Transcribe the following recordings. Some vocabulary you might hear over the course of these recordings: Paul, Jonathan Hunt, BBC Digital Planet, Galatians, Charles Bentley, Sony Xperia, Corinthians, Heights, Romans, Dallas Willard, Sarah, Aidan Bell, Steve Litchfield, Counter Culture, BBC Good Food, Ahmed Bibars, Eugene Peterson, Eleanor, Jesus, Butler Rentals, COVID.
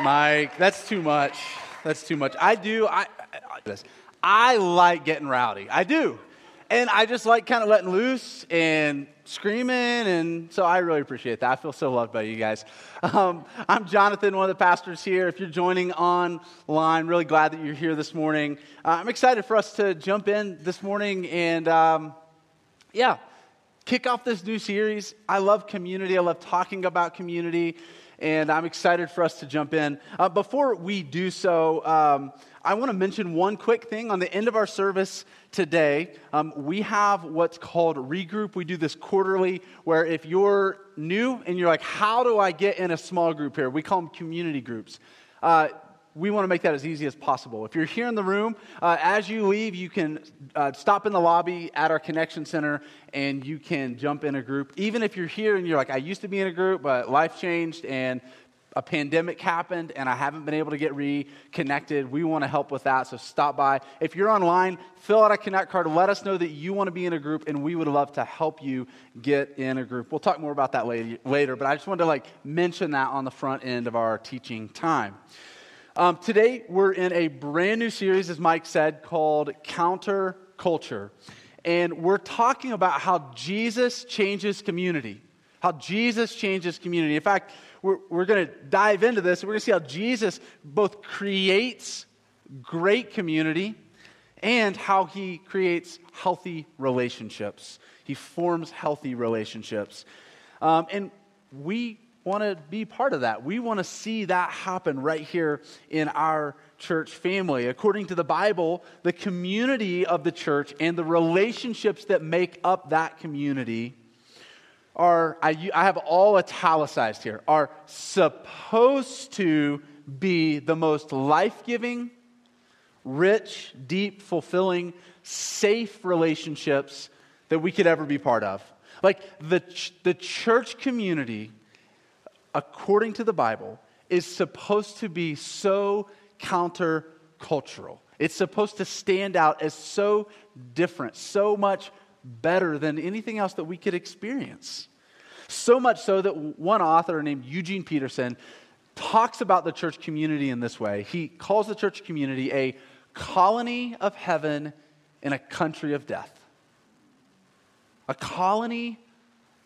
Mike, that's too much. That's too much. I like getting rowdy. I do. And I just like kind of letting loose and screaming, and so I really appreciate that. I feel so loved by you guys. I'm Jonathan, one of the pastors here. If you're joining online, really glad that you're here this morning. I'm excited for us to jump in this morning and, kick off this new series. I love community. I love talking about community, and I'm excited for us to jump in. Before we do so, I want to mention one quick thing. On the end of our service today, we have what's called Regroup. We do this quarterly, where if you're new and you're like, how do I get in a small group here? We call them community groups. We want to make that as easy as possible. If you're here in the room, as you leave, you can stop in the lobby at our Connection Center, and you can jump in a group. Even if you're here and you're like, I used to be in a group, but life changed, and a pandemic happened, and I haven't been able to get reconnected. We want to help with that, so stop by. If you're online, fill out a Connect card. Let us know that you want to be in a group, and we would love to help you get in a group. We'll talk more about that later, but I just wanted to mention that on the front end of our teaching time. Today, we're in a brand new series, as Mike said, called Counter Culture, and we're talking about how Jesus changes community. In fact, we're going to dive into this, and we're going to see how Jesus both creates great community and how he creates healthy relationships. He forms healthy relationships. And we want to be part of that. We want to see that happen right here in our church family. According to the Bible, the community of the church and the relationships that make up that community are, I have all italicized here, are supposed to be the most life-giving, rich, deep, fulfilling, safe relationships that we could ever be part of. The church community, according to the Bible, is supposed to be so countercultural. It's supposed to stand out as so different, so much better than anything else that we could experience. So much so that one author named Eugene Peterson talks about the church community in this way. He calls the church community a colony of heaven in a country of death. A colony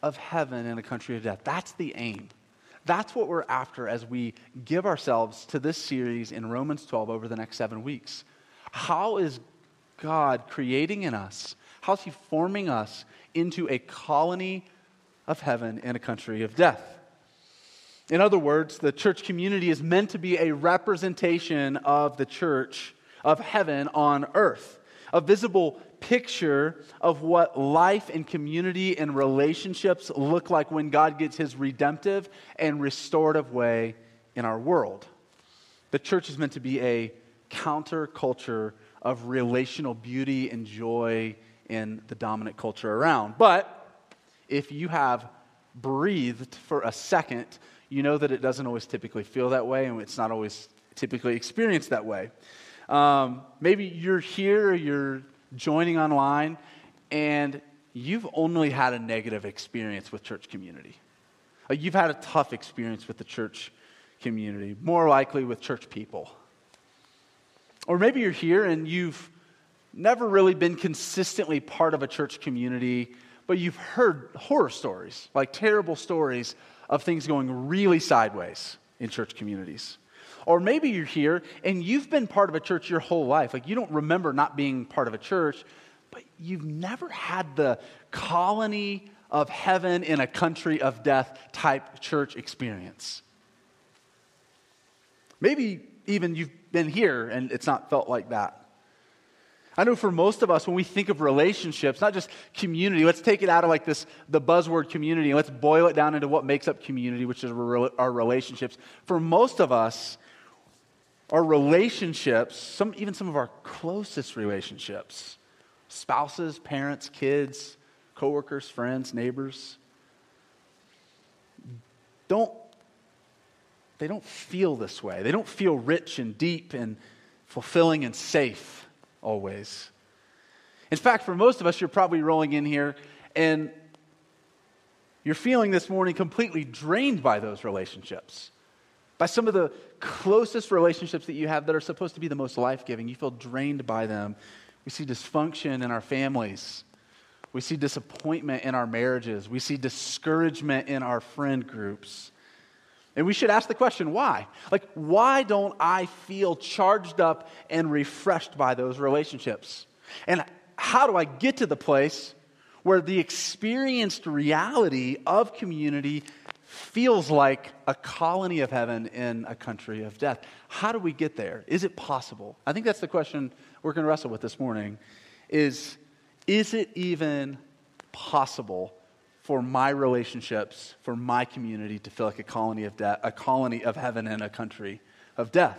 of heaven in a country of death. That's the aim. That's what we're after as we give ourselves to this series in Romans 12 over the next 7 weeks. How is God creating in us? How's he forming us into a colony of heaven and a country of death? In other words, the church community is meant to be a representation of the church of heaven on earth, a visible picture of what life and community and relationships look like when God gets his redemptive and restorative way in our world. The church is meant to be a counterculture of relational beauty and joy in the dominant culture around. But if you have breathed for a second, you know that it doesn't always typically feel that way, and it's not always typically experienced that way. Maybe you're here, you're joining online, and you've only had a negative experience with church community. You've had a tough experience with the church community, more likely with church people. Or maybe you're here and you've never really been consistently part of a church community, but you've heard horror stories, terrible stories of things going really sideways in church communities. Or maybe you're here and you've been part of a church your whole life. You don't remember not being part of a church, but you've never had the colony of heaven in a country of death type church experience. Maybe even you've been here and it's not felt like that. I know for most of us, when we think of relationships, not just community, let's take it out of the buzzword community, and let's boil it down into what makes up community, which is our relationships. For most of us, our relationships, even some of our closest relationships, spouses, parents, kids, coworkers, friends, neighbors, they don't feel this way. They don't feel rich and deep and fulfilling and safe always. In fact, for most of us, you're probably rolling in here and you're feeling this morning completely drained by those relationships. by some of the closest relationships that you have that are supposed to be the most life-giving. You feel drained by them. We see dysfunction in our families. We see disappointment in our marriages. We see discouragement in our friend groups. And we should ask the question, why? Like, why don't I feel charged up and refreshed by those relationships? And how do I get to the place where the experienced reality of community feels like a colony of heaven in a country of death? How do we get there? Is it possible? I think that's the question we're going to wrestle with this morning is it even possible for my relationships, for my community to feel like a colony of death, a colony of heaven and a country of death?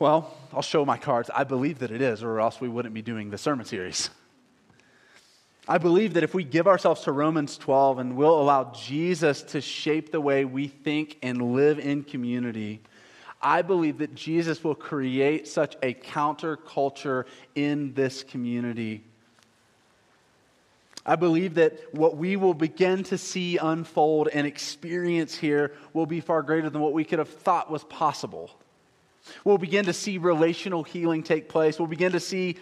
Well, I'll show my cards. I believe that it is, or else we wouldn't be doing the sermon series. I believe that if we give ourselves to Romans 12 and we'll allow Jesus to shape the way we think and live in community, I believe that Jesus will create such a counterculture in this community. I believe that what we will begin to see unfold and experience here will be far greater than what we could have thought was possible. We'll begin to see relational healing take place. We'll begin to see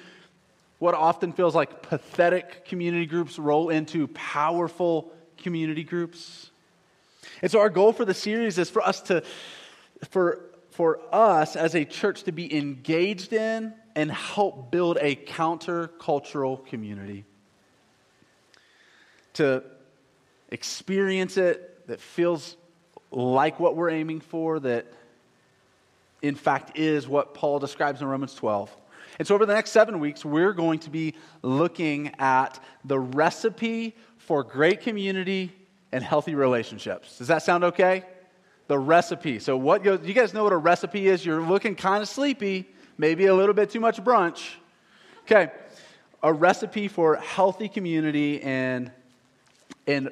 what often feels like pathetic community groups roll into powerful community groups. And so our goal for the series is for us as a church to be engaged in and help build a counter-cultural community. To experience it that feels like what we're aiming for, that in fact is what Paul describes in Romans 12. And so over the next 7 weeks, we're going to be looking at the recipe for great community and healthy relationships. Does that sound okay? The recipe. So what goes, you guys know what a recipe is? You're looking kind of sleepy, maybe a little bit too much brunch. Okay, a recipe for healthy community and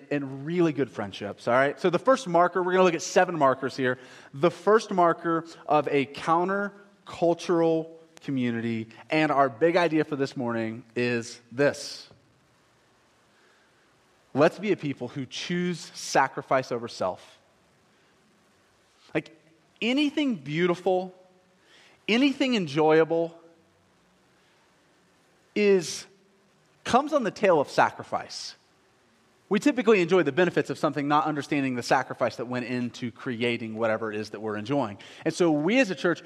really good friendships, all right? So the first marker, we're going to look at 7 markers here. The first marker of a counter-cultural community, and our big idea for this morning is this. Let's be a people who choose sacrifice over self. Like, anything beautiful, anything enjoyable comes on the tail of sacrifice. We typically enjoy the benefits of something, not understanding the sacrifice that went into creating whatever it is that we're enjoying. And so we as a church,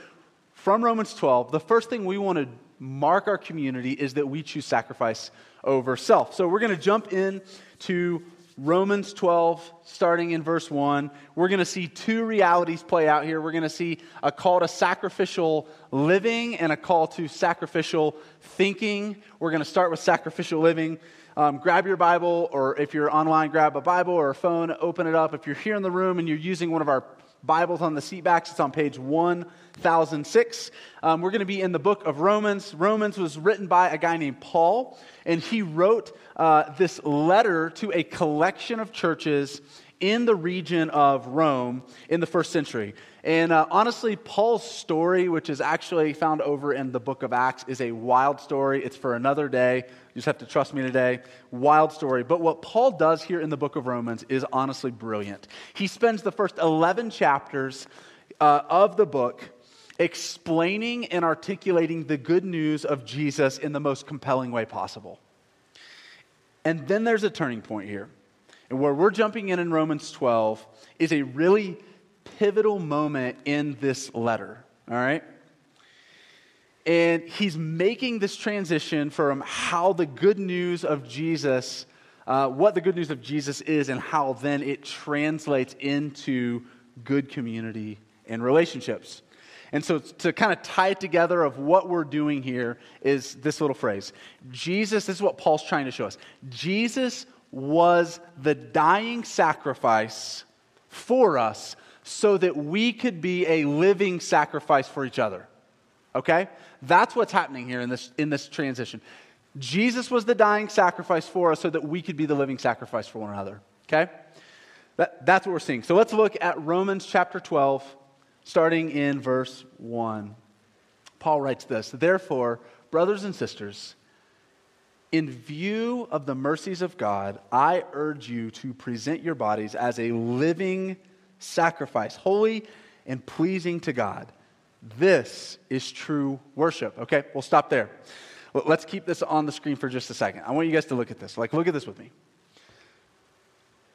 from Romans 12, the first thing we want to mark our community is that we choose sacrifice over self. So we're going to jump in to Romans 12, starting in verse 1. We're going to see 2 realities play out here. We're going to see a call to sacrificial living and a call to sacrificial thinking. We're going to start with sacrificial living. Grab your Bible, or if you're online, grab a Bible or a phone, open it up. If you're here in the room and you're using one of our Bibles on the seatbacks, it's on page 1006. We're going to be in the book of Romans. Romans was written by a guy named Paul, and he wrote this letter to a collection of churches in the region of Rome in the first century. And honestly, Paul's story, which is actually found over in the book of Acts, is a wild story. It's for another day. You just have to trust me today. Wild story. But what Paul does here in the book of Romans is honestly brilliant. He spends the first 11 chapters of the book explaining and articulating the good news of Jesus in the most compelling way possible. And then there's a turning point here. And where we're jumping in Romans 12 is a really pivotal moment in this letter, all right? And he's making this transition from how the good news of Jesus, what the good news of Jesus is and how then it translates into good community and relationships. And so to kind of tie it together of what we're doing here is this little phrase. Jesus, this is what Paul's trying to show us. Jesus was the dying sacrifice for us so that we could be a living sacrifice for each other, okay? That's what's happening here in this transition. Jesus was the dying sacrifice for us so that we could be the living sacrifice for one another, okay? That's what we're seeing. So let's look at Romans chapter 12, starting in verse 1. Paul writes this, "Therefore, brothers and sisters, in view of the mercies of God, I urge you to present your bodies as a living sacrifice, holy and pleasing to God. This is true worship. Okay, we'll stop there. Let's keep this on the screen for just a second. I want you guys to look at this. Like, look at this with me.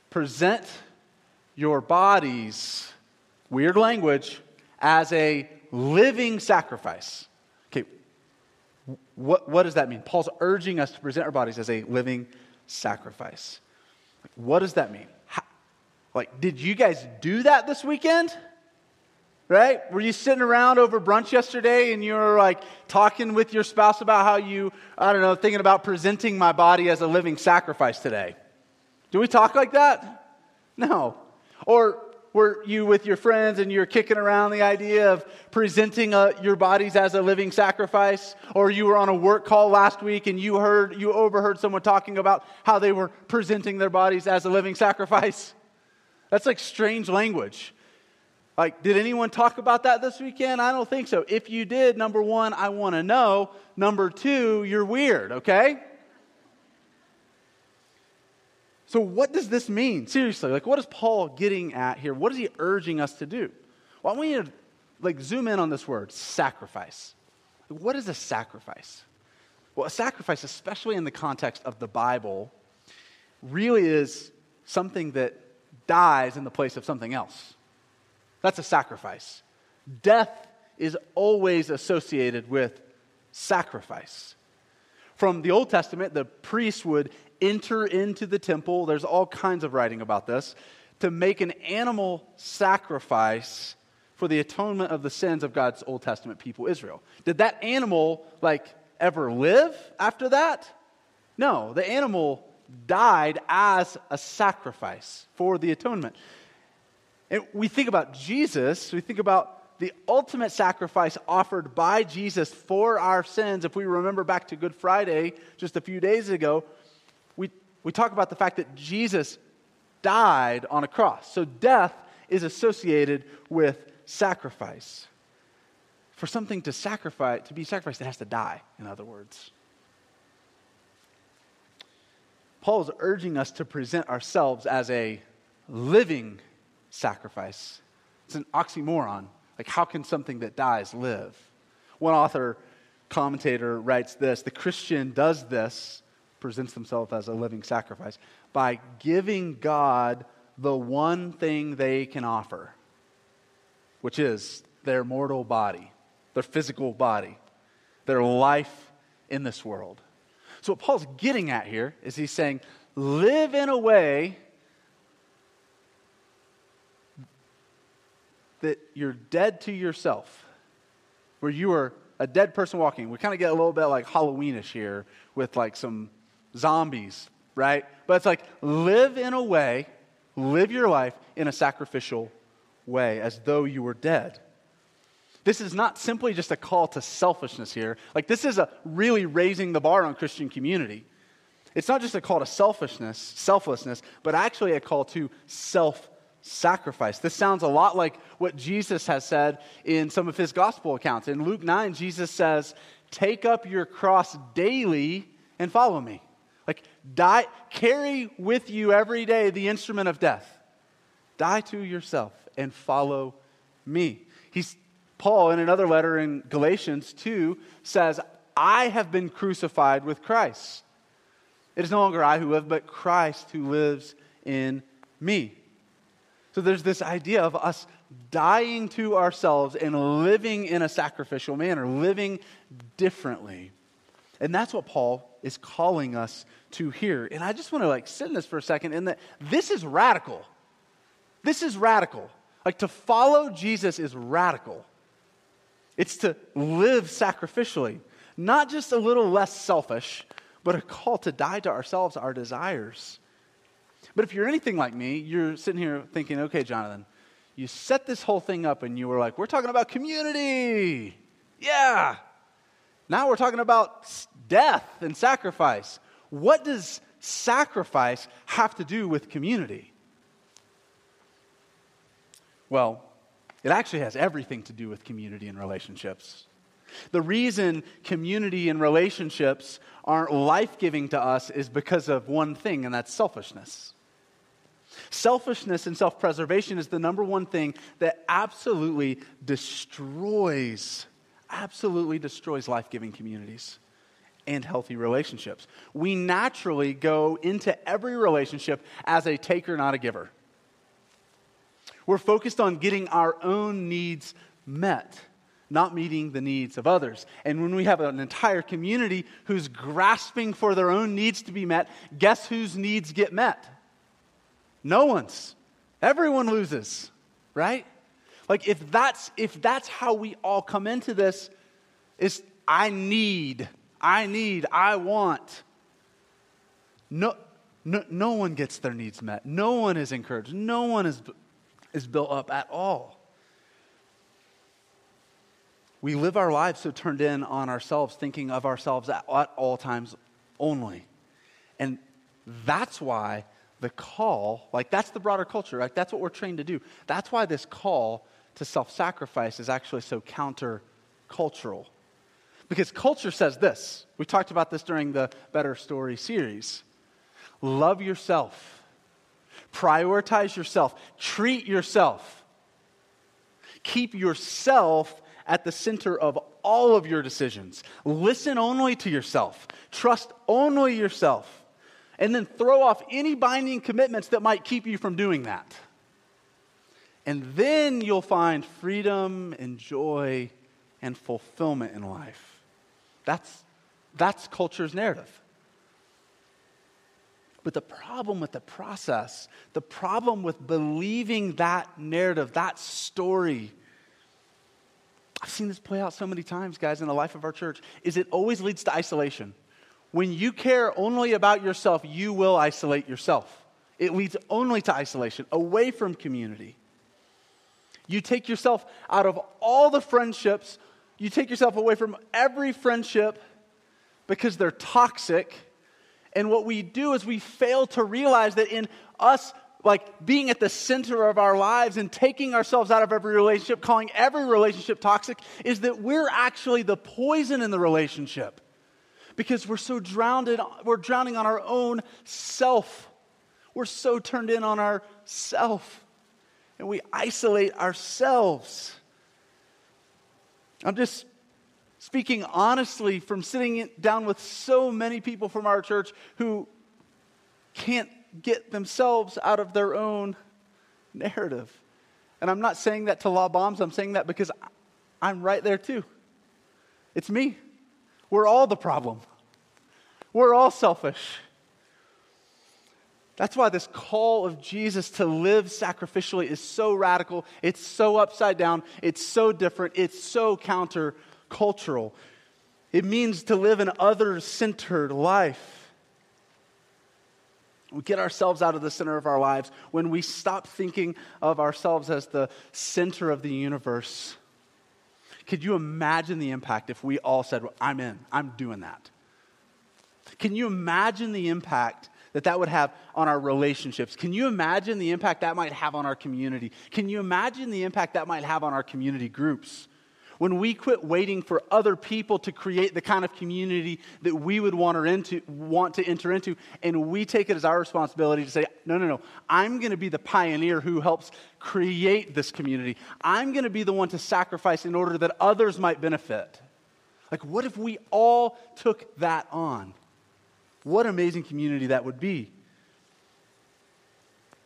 Present your bodies, weird language, as a living sacrifice. Okay, what does that mean? Paul's urging us to present our bodies as a living sacrifice. Like, what does that mean? How, like, did you guys do that this weekend? Right? Were you sitting around over brunch yesterday and you were like talking with your spouse about how you, I don't know, thinking about presenting my body as a living sacrifice today? Do we talk like that? No. Or were you with your friends and you're kicking around the idea of presenting your bodies as a living sacrifice? Or you were on a work call last week and you overheard someone talking about how they were presenting their bodies as a living sacrifice? That's like strange language. Like, did anyone talk about that this weekend? I don't think so. If you did, number one, I want to know. Number two, you're weird, okay? So what does this mean? Seriously, like, what is Paul getting at here? What is he urging us to do? Well, I want you to, like, zoom in on this word, sacrifice. What is a sacrifice? Well, a sacrifice, especially in the context of the Bible, really is something that dies in the place of something else. That's a sacrifice. Death is always associated with sacrifice. From the Old Testament, the priests would enter into the temple, there's all kinds of writing about this, to make an animal sacrifice for the atonement of the sins of God's Old Testament people, Israel. Did that animal, like, ever live after that? No, the animal died as a sacrifice for the atonement. And we think about Jesus, we think about the ultimate sacrifice offered by Jesus for our sins. If we remember back to Good Friday just a few days ago, we talk about the fact that Jesus died on a cross. So death is associated with sacrifice. For something to sacrifice, to be sacrificed, it has to die, in other words. Paul is urging us to present ourselves as a living sacrifice. It's an oxymoron. Like, how can something that dies live? One author, commentator writes this: the Christian does this, presents themselves as a living sacrifice, by giving God the one thing they can offer, which is their mortal body, their physical body, their life in this world. So what Paul's getting at here is he's saying, live in a way that you're dead to yourself, where you are a dead person walking. We kind of get a little bit like Halloweenish here with like some zombies, right? But it's like, live in a way, live your life in a sacrificial way as though you were dead. This is not simply just a call to selfishness here. Like, this is a really raising the bar on Christian community. It's not just a call to selflessness, but actually a call to self-sacrifice. This sounds a lot like what Jesus has said in some of his gospel accounts. In Luke 9, Jesus says, "Take up your cross daily and follow me." Like, die, carry with you every day the instrument of death. Die to yourself and follow me. Paul, in another letter in Galatians 2, says, "I have been crucified with Christ. It is no longer I who live, but Christ who lives in me." So there's this idea of us dying to ourselves and living in a sacrificial manner, living differently. And that's what Paul is calling us to here. And I just want to like sit in this for a second in that this is radical. This is radical. Like, to follow Jesus is radical. It's to live sacrificially, not just a little less selfish, but a call to die to ourselves, our desires. But if you're anything like me, you're sitting here thinking, okay, Jonathan, you set this whole thing up and you were like, we're talking about community. Yeah. Now we're talking about death and sacrifice. What does sacrifice have to do with community? Well, it actually has everything to do with community and relationships. The reason community and relationships aren't life-giving to us is because of one thing, and that's selfishness. Selfishness and self-preservation is the number one thing that absolutely destroys life-giving communities and healthy relationships. We naturally go into every relationship as a taker, not a giver. We're focused on getting our own needs met, not meeting the needs of others. And when we have an entire community who's grasping for their own needs to be met, guess whose needs get met? No one's. Everyone loses, right? Like if that's how we all come into this, is I want. No one gets their needs met. No one is encouraged. No one is built up at all. We live our lives so turned in on ourselves, thinking of ourselves at all times only. And that's why the call, like that's the broader culture, right? That's what we're trained to do. That's why this call to self-sacrifice is actually so counter-cultural. Because culture says this. We talked about this during the Better Story series. Love yourself. Prioritize yourself. Treat yourself. Keep yourself at the center of all of your decisions. Listen only to yourself. Trust only yourself. And then throw off any binding commitments that might keep you from doing that. And then you'll find freedom and joy and fulfillment in life. That's culture's narrative. But the problem with the process, the problem with believing that narrative, that story, I've seen this play out so many times, guys, in the life of our church, is it always leads to isolation. When you care only about yourself, you will isolate yourself. It leads only to isolation, away from community. You take yourself out of all the friendships. You take yourself away from every friendship because they're toxic. And what we do is we fail to realize that in us, like being at the center of our lives and taking ourselves out of every relationship, calling every relationship toxic, is that we're actually the poison in the relationship because we're so drowning on our own self. We're so turned in on our self and we isolate ourselves. I'm just speaking honestly from sitting down with so many people from our church who can't get themselves out of their own narrative. And I'm not saying that to law bombs. I'm saying that because I'm right there too. It's me. We're all the problem. We're all selfish. That's why this call of Jesus to live sacrificially is so radical. It's so upside down. It's so different. It's so counter-cultural. It means to live an other-centered life. We get ourselves out of the center of our lives when we stop thinking of ourselves as the center of the universe. Could you imagine the impact if we all said, well, I'm in, I'm doing that? Can you imagine the impact that would have on our relationships? Can you imagine the impact that might have on our community? Can you imagine the impact that might have on our community groups? When we quit waiting for other people to create the kind of community that we would want to enter into, and we take it as our responsibility to say, no, I'm going to be the pioneer who helps create this community. I'm going to be the one to sacrifice in order that others might benefit. Like, what if we all took that on? What amazing community that would be.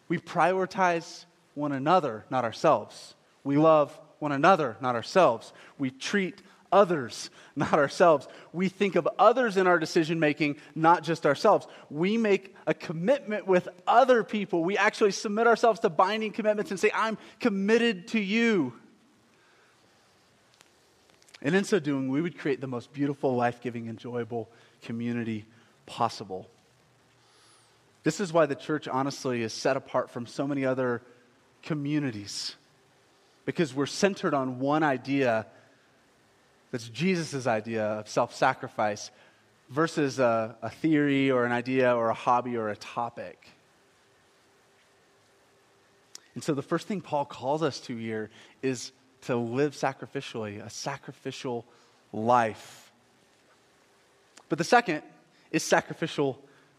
We prioritize one another, not ourselves. We love one another, not ourselves. We treat others, not ourselves. We think of others in our decision-making, not just ourselves. We make a commitment with other people. We actually submit ourselves to binding commitments and say, I'm committed to you. And in so doing, we would create the most beautiful, life-giving, enjoyable community possible. This is why the church, honestly, is set apart from so many other communities. Because we're centered on one idea that's Jesus' idea of self-sacrifice versus a theory or an idea or a hobby or a topic. And so the first thing Paul calls us to here is to live sacrificially, a sacrificial life. But the second is sacrificial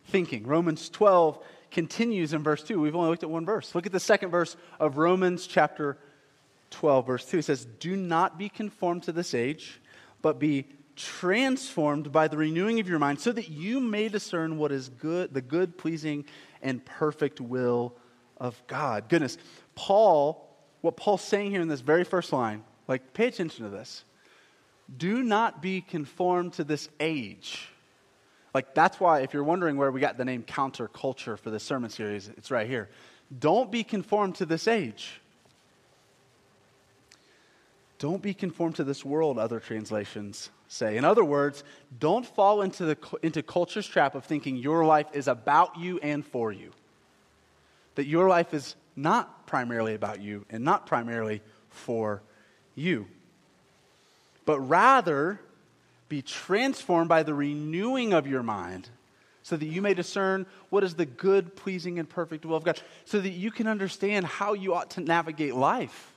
thinking. Romans 12 continues in verse 2. We've only looked at one verse. Look at the second verse of Romans chapter 12, verse 2. It says, "Do not be conformed to this age, but be transformed by the renewing of your mind, so that you may discern what is good, the good, pleasing, and perfect will of God." Goodness, what Paul's saying here in this very first line, like, pay attention to this. Do not be conformed to this age. Like, that's why, if you're wondering where we got the name Counter Culture for this sermon series, it's right here. Don't be conformed to this age. Don't be conformed to this world, other translations say. In other words, don't fall into culture's trap of thinking your life is about you and for you. That your life is not primarily about you and not primarily for you. But rather, be transformed by the renewing of your mind, so that you may discern what is the good, pleasing, and perfect will of God, so that you can understand how you ought to navigate life.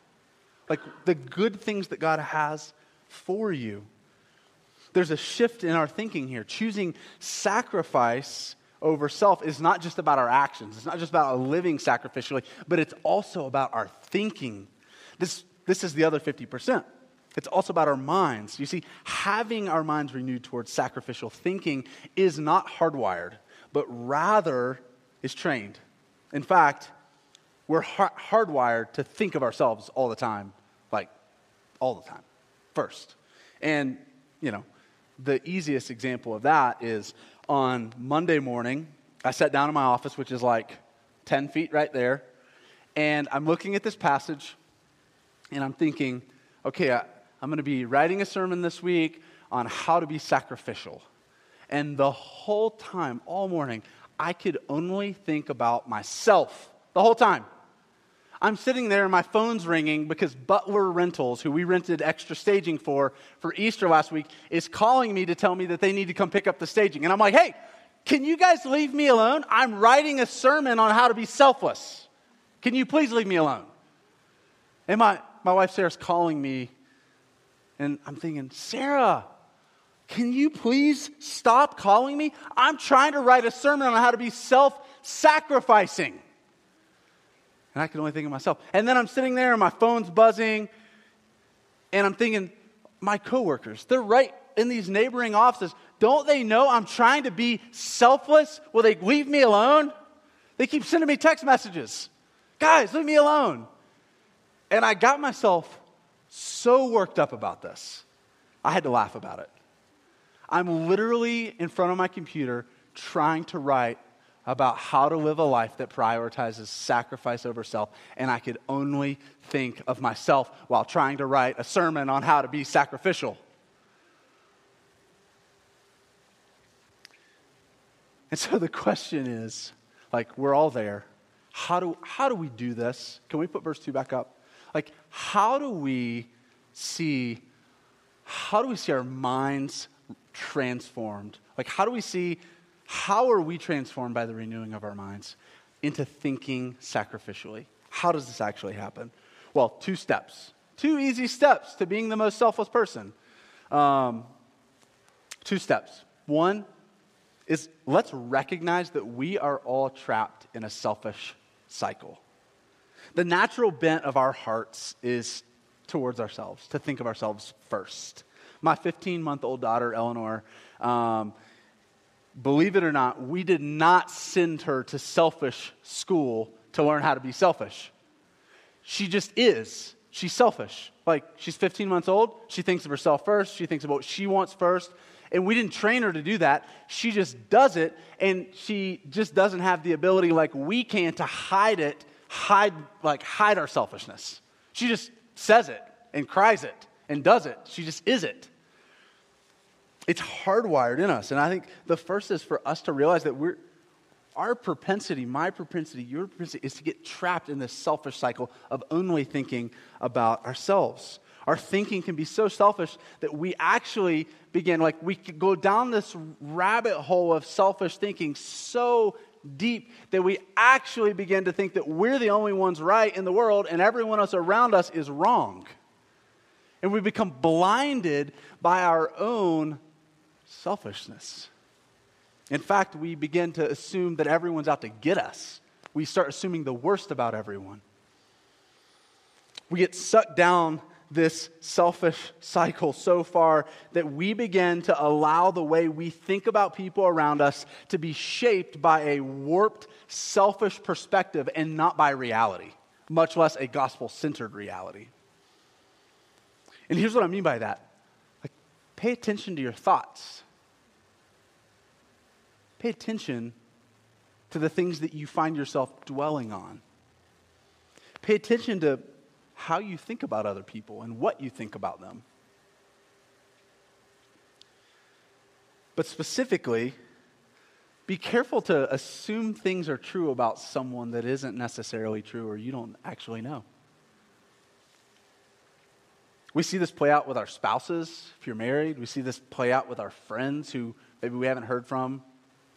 Like, the good things that God has for you. There's a shift in our thinking here. Choosing sacrifice over self is not just about our actions. It's not just about living sacrificially, but it's also about our thinking. This is the other 50%. It's also about our minds. You see, having our minds renewed towards sacrificial thinking is not hardwired, but rather is trained. In fact, we're hardwired to think of ourselves all the time, like all the time, first. And, you know, the easiest example of that is on Monday morning, I sat down in my office, which is like 10 feet right there, and I'm looking at this passage, and I'm thinking, okay, I'm going to be writing a sermon this week on how to be sacrificial. And the whole time, all morning, I could only think about myself. The whole time. I'm sitting there and my phone's ringing because Butler Rentals, who we rented extra staging for Easter last week, is calling me to tell me that they need to come pick up the staging. And I'm like, hey, can you guys leave me alone? I'm writing a sermon on how to be selfless. Can you please leave me alone? And my wife Sarah's calling me, and I'm thinking, Sarah, can you please stop calling me? I'm trying to write a sermon on how to be self-sacrificing. And I can only think of myself. And then I'm sitting there, and my phone's buzzing, and I'm thinking, my coworkers, they're right in these neighboring offices. Don't they know I'm trying to be selfless? Will they leave me alone? They keep sending me text messages. Guys, leave me alone. And I got myself so worked up about this. I had to laugh about it. I'm literally in front of my computer trying to write about how to live a life that prioritizes sacrifice over self, and I could only think of myself while trying to write a sermon on how to be sacrificial. And so the question is, like, we're all there. How do we do this? Can we put verse 2 back up? Like, how do we see our minds transformed? Like, how are we transformed by the renewing of our minds into thinking sacrificially? How does this actually happen? Well, 2 steps. 2 easy steps to being the most selfless person. 2 steps. 1 is, let's recognize that we are all trapped in a selfish cycle. The natural bent of our hearts is towards ourselves, to think of ourselves first. My 15-month-old daughter, Eleanor, believe it or not, we did not send her to selfish school to learn how to be selfish. She just is. She's selfish. Like, she's 15 months old. She thinks of herself first. She thinks about what she wants first. And we didn't train her to do that. She just does it, and she just doesn't have the ability like we can to hide it. Hide our selfishness. She just says it and cries it and does it. She just is it. It's hardwired in us. And I think the first is for us to realize that our propensity, my propensity, your propensity, is to get trapped in this selfish cycle of only thinking about ourselves. Our thinking can be so selfish that we actually we could go down this rabbit hole of selfish thinking so deep that we actually begin to think that we're the only ones right in the world and everyone else around us is wrong. And we become blinded by our own selfishness. In fact, we begin to assume that everyone's out to get us. We start assuming the worst about everyone. We get sucked down this selfish cycle so far that we begin to allow the way we think about people around us to be shaped by a warped, selfish perspective and not by reality, much less a gospel-centered reality. And here's what I mean by that. Like, pay attention to your thoughts. Pay attention to the things that you find yourself dwelling on. Pay attention to how you think about other people and what you think about them. But specifically, be careful to assume things are true about someone that isn't necessarily true or you don't actually know. We see this play out with our spouses, if you're married. We see this play out with our friends who maybe we haven't heard from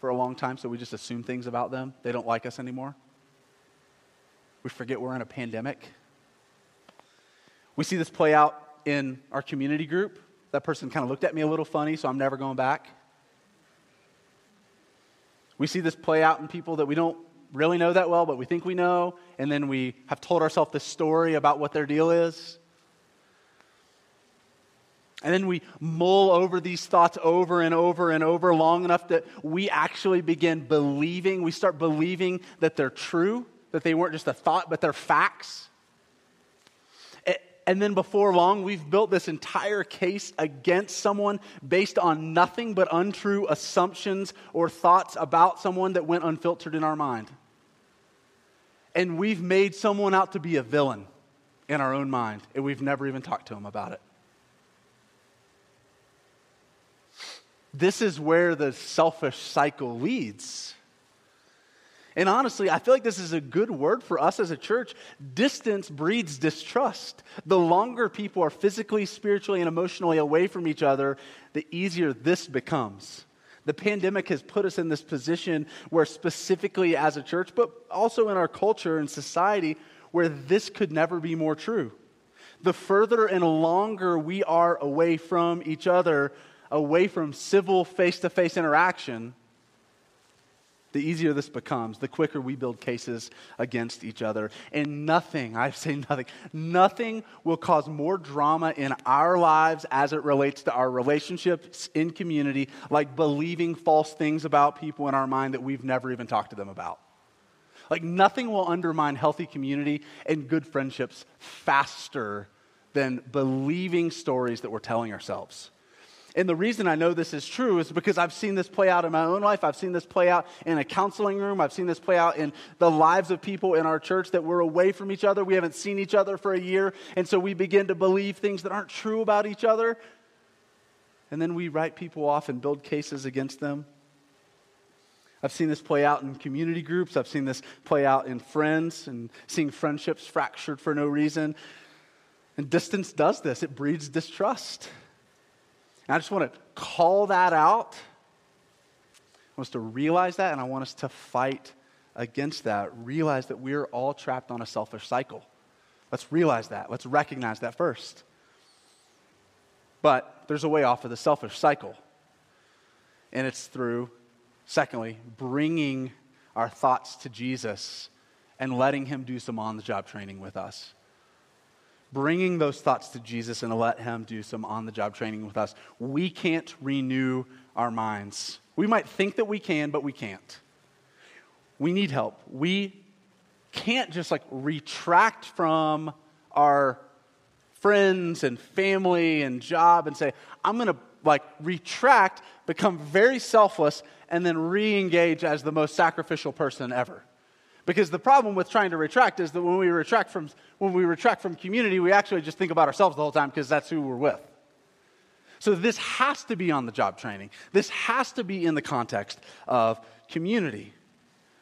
for a long time, so we just assume things about them. They don't like us anymore. We forget we're in a pandemic. We see this play out in our community group. That person kind of looked at me a little funny, so I'm never going back. We see this play out in people that we don't really know that well, but we think we know, and then we have told ourselves this story about what their deal is. And then we mull over these thoughts over and over and over long enough that we actually begin believing. We start believing that they're true, that they weren't just a thought, but they're facts. And then before long, we've built this entire case against someone based on nothing but untrue assumptions or thoughts about someone that went unfiltered in our mind. And we've made someone out to be a villain in our own mind, and we've never even talked to them about it. This is where the selfish cycle leads. And honestly, I feel like this is a good word for us as a church. Distance breeds distrust. The longer people are physically, spiritually, and emotionally away from each other, the easier this becomes. The pandemic has put us in this position where specifically as a church, but also in our culture and society, where this could never be more true. The further and longer we are away from each other, away from civil face-to-face interaction, the easier this becomes, the quicker we build cases against each other. And nothing will cause more drama in our lives as it relates to our relationships in community, like believing false things about people in our mind that we've never even talked to them about. Like nothing will undermine healthy community and good friendships faster than believing stories that we're telling ourselves. And the reason I know this is true is because I've seen this play out in my own life. I've seen this play out in a counseling room. I've seen this play out in the lives of people in our church that we're away from each other. We haven't seen each other for a year. And so we begin to believe things that aren't true about each other. And then we write people off and build cases against them. I've seen this play out in community groups. I've seen this play out in friends and seeing friendships fractured for no reason. And distance does this. It breeds distrust. And I just want to call that out. I want us to realize that, and I want us to fight against that. Realize that we're all trapped on a selfish cycle. Let's realize that. Let's recognize that first. But there's a way off of the selfish cycle. And it's through, secondly, bringing our thoughts to Jesus and letting him do some on-the-job training with us. Bringing those thoughts to Jesus and let him do some on-the-job training with us. We can't renew our minds. We might think that we can, but we can't. We need help. We can't just like retract from our friends and family and job and say, I'm going to like retract, become very selfless, and then re-engage as the most sacrificial person ever. Because the problem with trying to retract is that when we retract from community, we actually just think about ourselves the whole time because that's who we're with. So this has to be on the job training. This has to be in the context of community.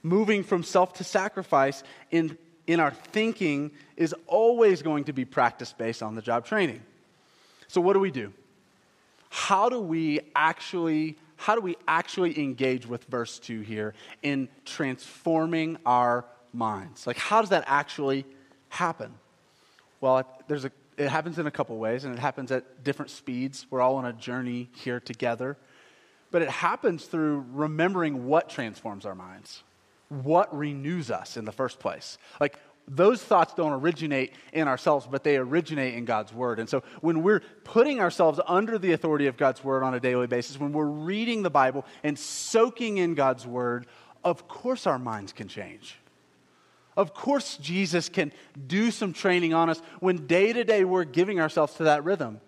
Moving from self to sacrifice in our thinking is always going to be practice-based on the job training. So what do we do? How do we actually engage with verse 2 here in transforming our minds? Like, how does that actually happen? Well, it happens in a couple ways, and it happens at different speeds. We're all on a journey here together. But it happens through remembering what transforms our minds, what renews us in the first place. Like, those thoughts don't originate in ourselves, but they originate in God's word. And so when we're putting ourselves under the authority of God's word on a daily basis, when we're reading the Bible and soaking in God's word, of course our minds can change. Of course Jesus can do some training on us when day to day we're giving ourselves to that rhythm.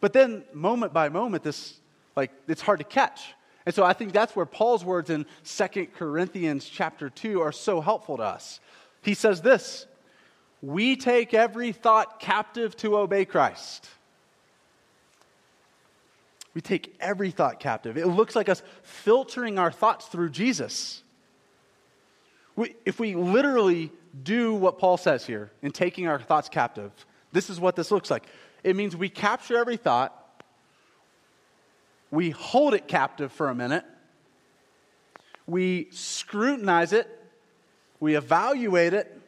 But then moment by moment, it's hard to catch. And so I think that's where Paul's words in 2 Corinthians chapter 2 are so helpful to us. He says this: we take every thought captive to obey Christ. We take every thought captive. It looks like us filtering our thoughts through Jesus. If we literally do what Paul says here in taking our thoughts captive, this is what this looks like. It means we capture every thought, we hold it captive for a minute, we scrutinize it, we evaluate it,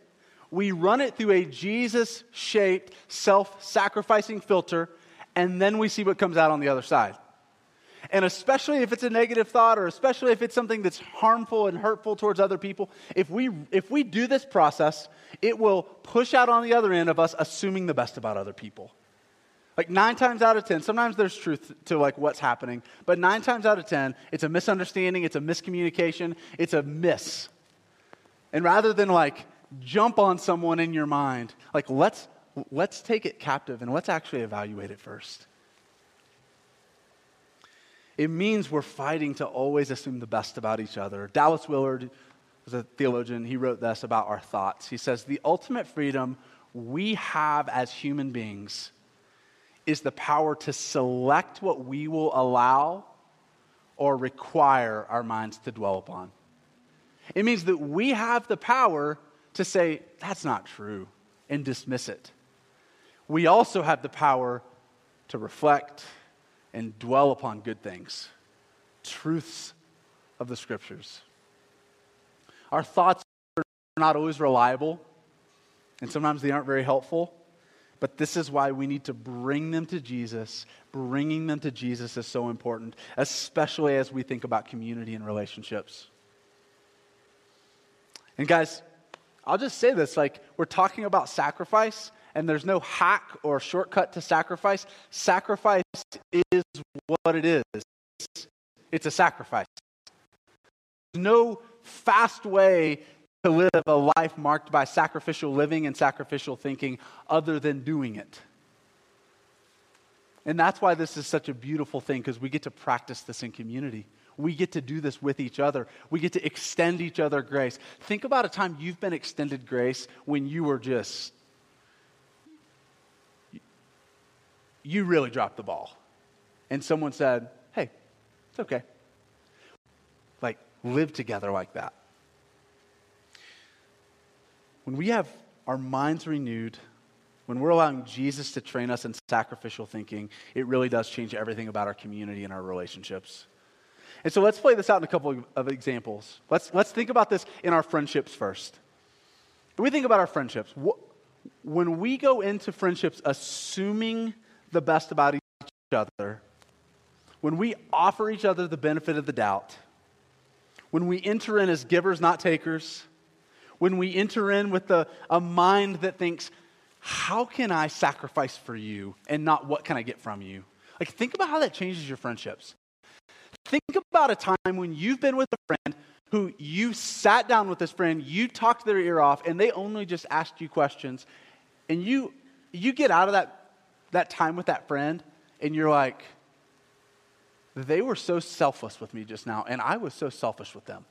we run it through a Jesus-shaped, self-sacrificing filter, and then we see what comes out on the other side. And especially if it's a negative thought, or especially if it's something that's harmful and hurtful towards other people, if we do this process, it will push out on the other end of us assuming the best about other people. Like 9 times out of 10, sometimes there's truth to what's happening, but 9 times out of 10, it's a misunderstanding, it's a miscommunication, it's a miss. And rather than jump on someone in your mind, let's take it captive and let's actually evaluate it first. It means we're fighting to always assume the best about each other. Dallas Willard was a theologian. He wrote this about our thoughts. He says, the ultimate freedom we have as human beings is the power to select what we will allow or require our minds to dwell upon. It means that we have the power to say, that's not true, and dismiss it. We also have the power to reflect and dwell upon good things, truths of the scriptures. Our thoughts are not always reliable, and sometimes they aren't very helpful, but this is why we need to bring them to Jesus. Bringing them to Jesus is so important, especially as we think about community and relationships. And guys, I'll just say this, we're talking about sacrifice, and there's no hack or shortcut to sacrifice. Sacrifice is what it is. It's a sacrifice. There's no fast way to live a life marked by sacrificial living and sacrificial thinking other than doing it. And that's why this is such a beautiful thing, because we get to practice this in community. We get to do this with each other. We get to extend each other grace. Think about a time you've been extended grace when you were just, you really dropped the ball. And someone said, hey, it's okay. Live together like that. When we have our minds renewed, when we're allowing Jesus to train us in sacrificial thinking, it really does change everything about our community and our relationships. And so let's play this out in a couple of examples. Let's think about this in our friendships first. When we think about our friendships, when we go into friendships assuming the best about each other, when we offer each other the benefit of the doubt, when we enter in as givers, not takers, when we enter in with a mind that thinks, how can I sacrifice for you and not what can I get from you? Think about how that changes your friendships. Think about a time when you've been with a friend who you sat down with this friend, you talked their ear off, and they only just asked you questions. And you get out of that time with that friend, and you're like, they were so selfless with me just now, and I was so selfish with them.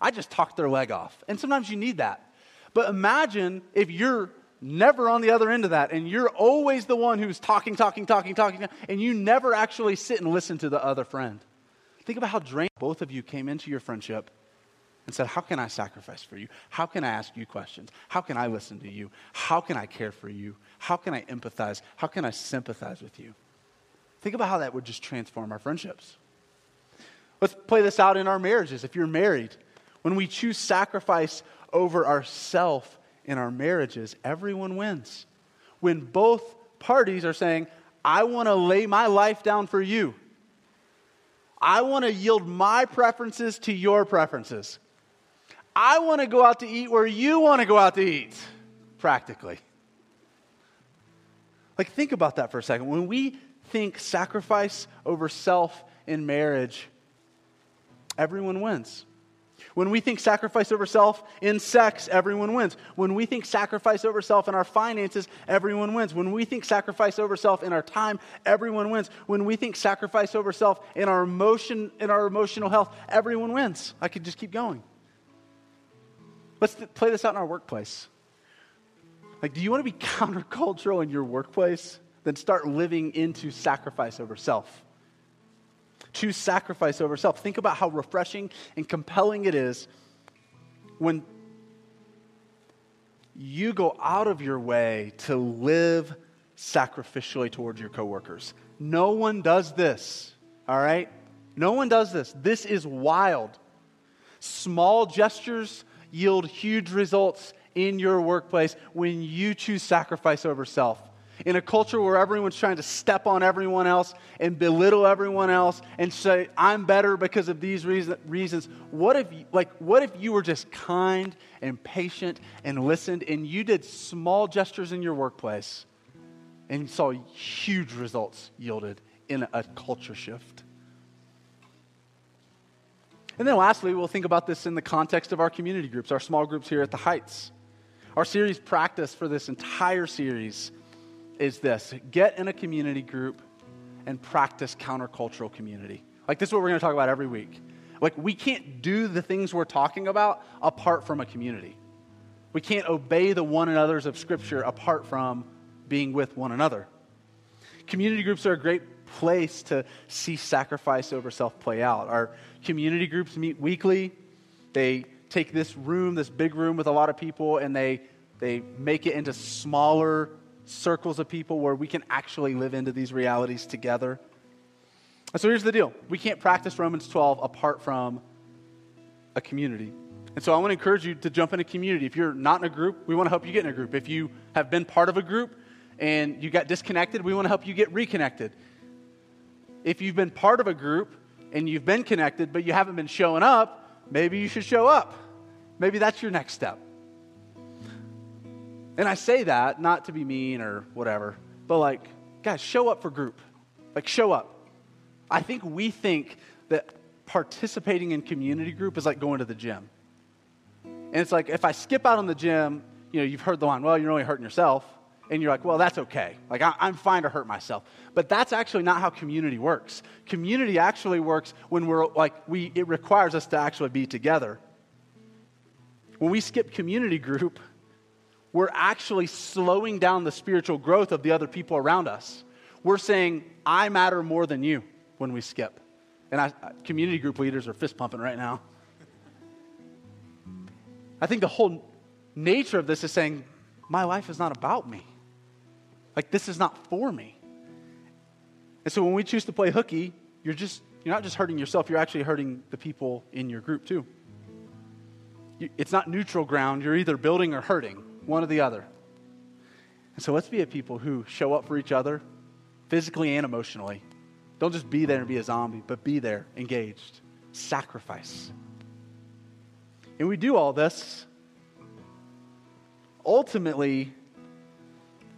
I just talked their leg off. And sometimes you need that. But imagine if you're never on the other end of that, and you're always the one who's talking, and you never actually sit and listen to the other friend. Think about how drained both of you came into your friendship and said, how can I sacrifice for you? How can I ask you questions? How can I listen to you? How can I care for you? How can I empathize? How can I sympathize with you? Think about how that would just transform our friendships. Let's play this out in our marriages. If you're married, when we choose sacrifice over ourself in our marriages, everyone wins. When both parties are saying, I want to lay my life down for you. I want to yield my preferences to your preferences. I want to go out to eat where you want to go out to eat, practically. Like, think about that for a second. When we think sacrifice over self in marriage, everyone wins. When we think sacrifice over self in sex, everyone wins. When we think sacrifice over self in our finances, everyone wins. When we think sacrifice over self in our time, everyone wins. When we think sacrifice over self in our emotion, in our emotional health, everyone wins. I could just keep going. Let's play this out in our workplace. Like, do you want to be countercultural in your workplace? Then start living into sacrifice over self. Choose sacrifice over self. Think about how refreshing and compelling it is when you go out of your way to live sacrificially towards your coworkers. No one does this, all right? No one does this. This is wild. Small gestures yield huge results in your workplace when you choose sacrifice over self. In a culture where everyone's trying to step on everyone else and belittle everyone else and say, I'm better because of these reasons, what if you were just kind and patient and listened, and you did small gestures in your workplace and saw huge results yielded in a culture shift? And then lastly, we'll think about this in the context of our community groups, our small groups here at the Heights. Our series practice for this entire series is this: get in a community group and practice countercultural community. Like, this is what we're going to talk about every week. Like, we can't do the things we're talking about apart from a community. We can't obey the one another's of Scripture apart from being with one another. Community groups are a great place to see sacrifice over self play out. Our community groups meet weekly. They take this room, this big room with a lot of people, and they make it into smaller circles of people where we can actually live into these realities together. And so here's the deal. We can't practice Romans 12 apart from a community. And so I want to encourage you to jump in a community. If you're not in a group, we want to help you get in a group. If you have been part of a group and you got disconnected, we want to help you get reconnected. If you've been part of a group and you've been connected but you haven't been showing up, maybe you should show up. Maybe that's your next step. And I say that not to be mean or whatever, but like, guys, show up for group. Like, show up. I think we think that participating in community group is like going to the gym. And it's like, if I skip out on the gym, you know, you've heard the line, well, you're only hurting yourself. And you're like, well, that's okay. Like, I'm fine to hurt myself. But that's actually not how community works. Community actually works when we're like, it requires us to actually be together. When we skip community group, we're actually slowing down the spiritual growth of the other people around us. We're saying, I matter more than you when we skip. And community group leaders are fist pumping right now. I think the whole nature of this is saying, my life is not about me. Like, this is not for me. And so when we choose to play hooky, you're not just hurting yourself, you're actually hurting the people in your group too. It's not neutral ground. You're either building or hurting. One or the other. And so let's be a people who show up for each other physically and emotionally. Don't just be there and be a zombie, but be there, engaged. Sacrifice. And we do all this ultimately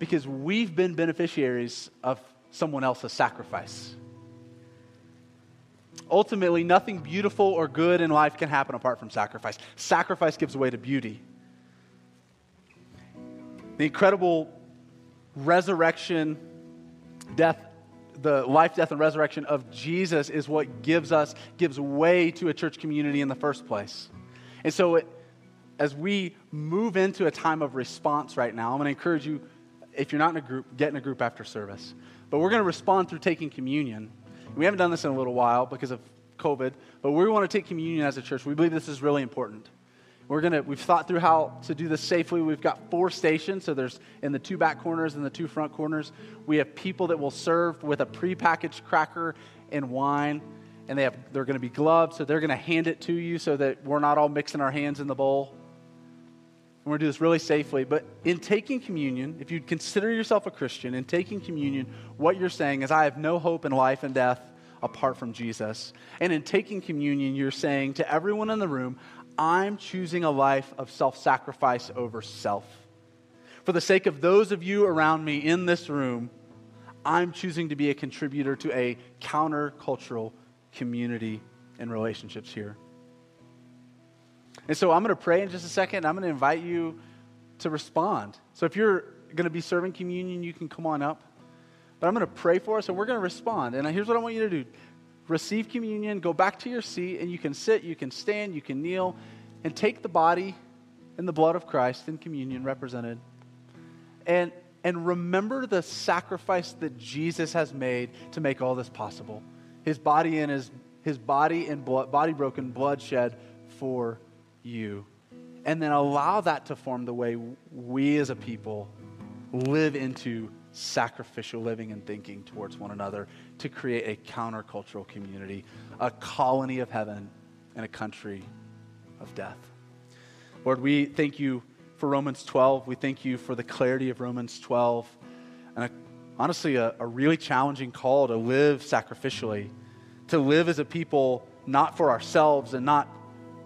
because we've been beneficiaries of someone else's sacrifice. Ultimately, nothing beautiful or good in life can happen apart from sacrifice. Sacrifice gives way to beauty. The incredible resurrection, death, the life, death, and resurrection of Jesus is what gives way to a church community in the first place. And so as we move into a time of response right now, I'm going to encourage you, if you're not in a group, get in a group after service. But we're going to respond through taking communion. We haven't done this in a little while because of COVID, but we want to take communion as a church. We believe this is really important. We've thought through how to do this safely. We've got 4 stations, so there's in the 2 back corners and the 2 front corners. We have people that will serve with a prepackaged cracker and wine, and they're going to be gloved, so they're going to hand it to you so that we're not all mixing our hands in the bowl. We're going to do this really safely, but in taking communion, if you consider yourself a Christian, in taking communion, what you're saying is, I have no hope in life and death apart from Jesus. And in taking communion, you're saying to everyone in the room, I'm choosing a life of self-sacrifice over self. For the sake of those of you around me in this room, I'm choosing to be a contributor to a counter-cultural community and relationships here. And so I'm going to pray in just a second, and I'm going to invite you to respond. So if you're going to be serving communion, you can come on up. But I'm going to pray for us, and we're going to respond. And here's what I want you to do. Receive communion, go back to your seat, and you can sit, you can stand, you can kneel, and take the body and the blood of Christ in communion represented. And remember the sacrifice that Jesus has made to make all this possible. His body and body broken, bloodshed for you. And then allow that to form the way we as a people live into sacrificial living and thinking towards one another to create a countercultural community, a colony of heaven, and a country of death. Lord, we thank you for Romans 12. We thank you for the clarity of Romans 12 and honestly a really challenging call to live sacrificially, to live as a people not for ourselves and not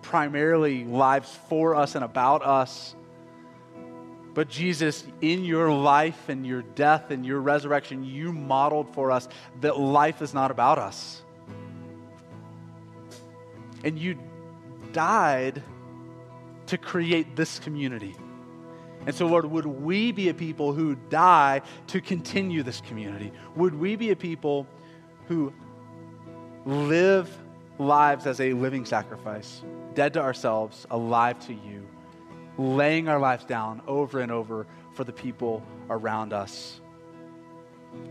primarily lives for us and about us, but Jesus, in your life and your death and your resurrection, you modeled for us that life is not about us. And you died to create this community. And so, Lord, would we be a people who die to continue this community? Would we be a people who live lives as a living sacrifice, dead to ourselves, alive to you, laying our lives down over and over for the people around us?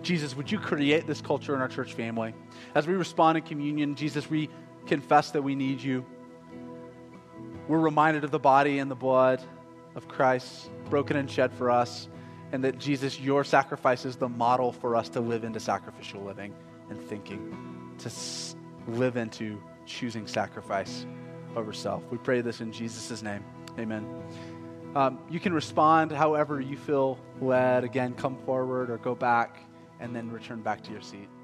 Jesus, would you create this culture in our church family? As we respond in communion, Jesus, we confess that we need you. We're reminded of the body and the blood of Christ, broken and shed for us, and that, Jesus, your sacrifice is the model for us to live into sacrificial living and thinking, to live into choosing sacrifice over self. We pray this in Jesus' name. Amen. You can respond however you feel led. Again, come forward or go back and then return back to your seat.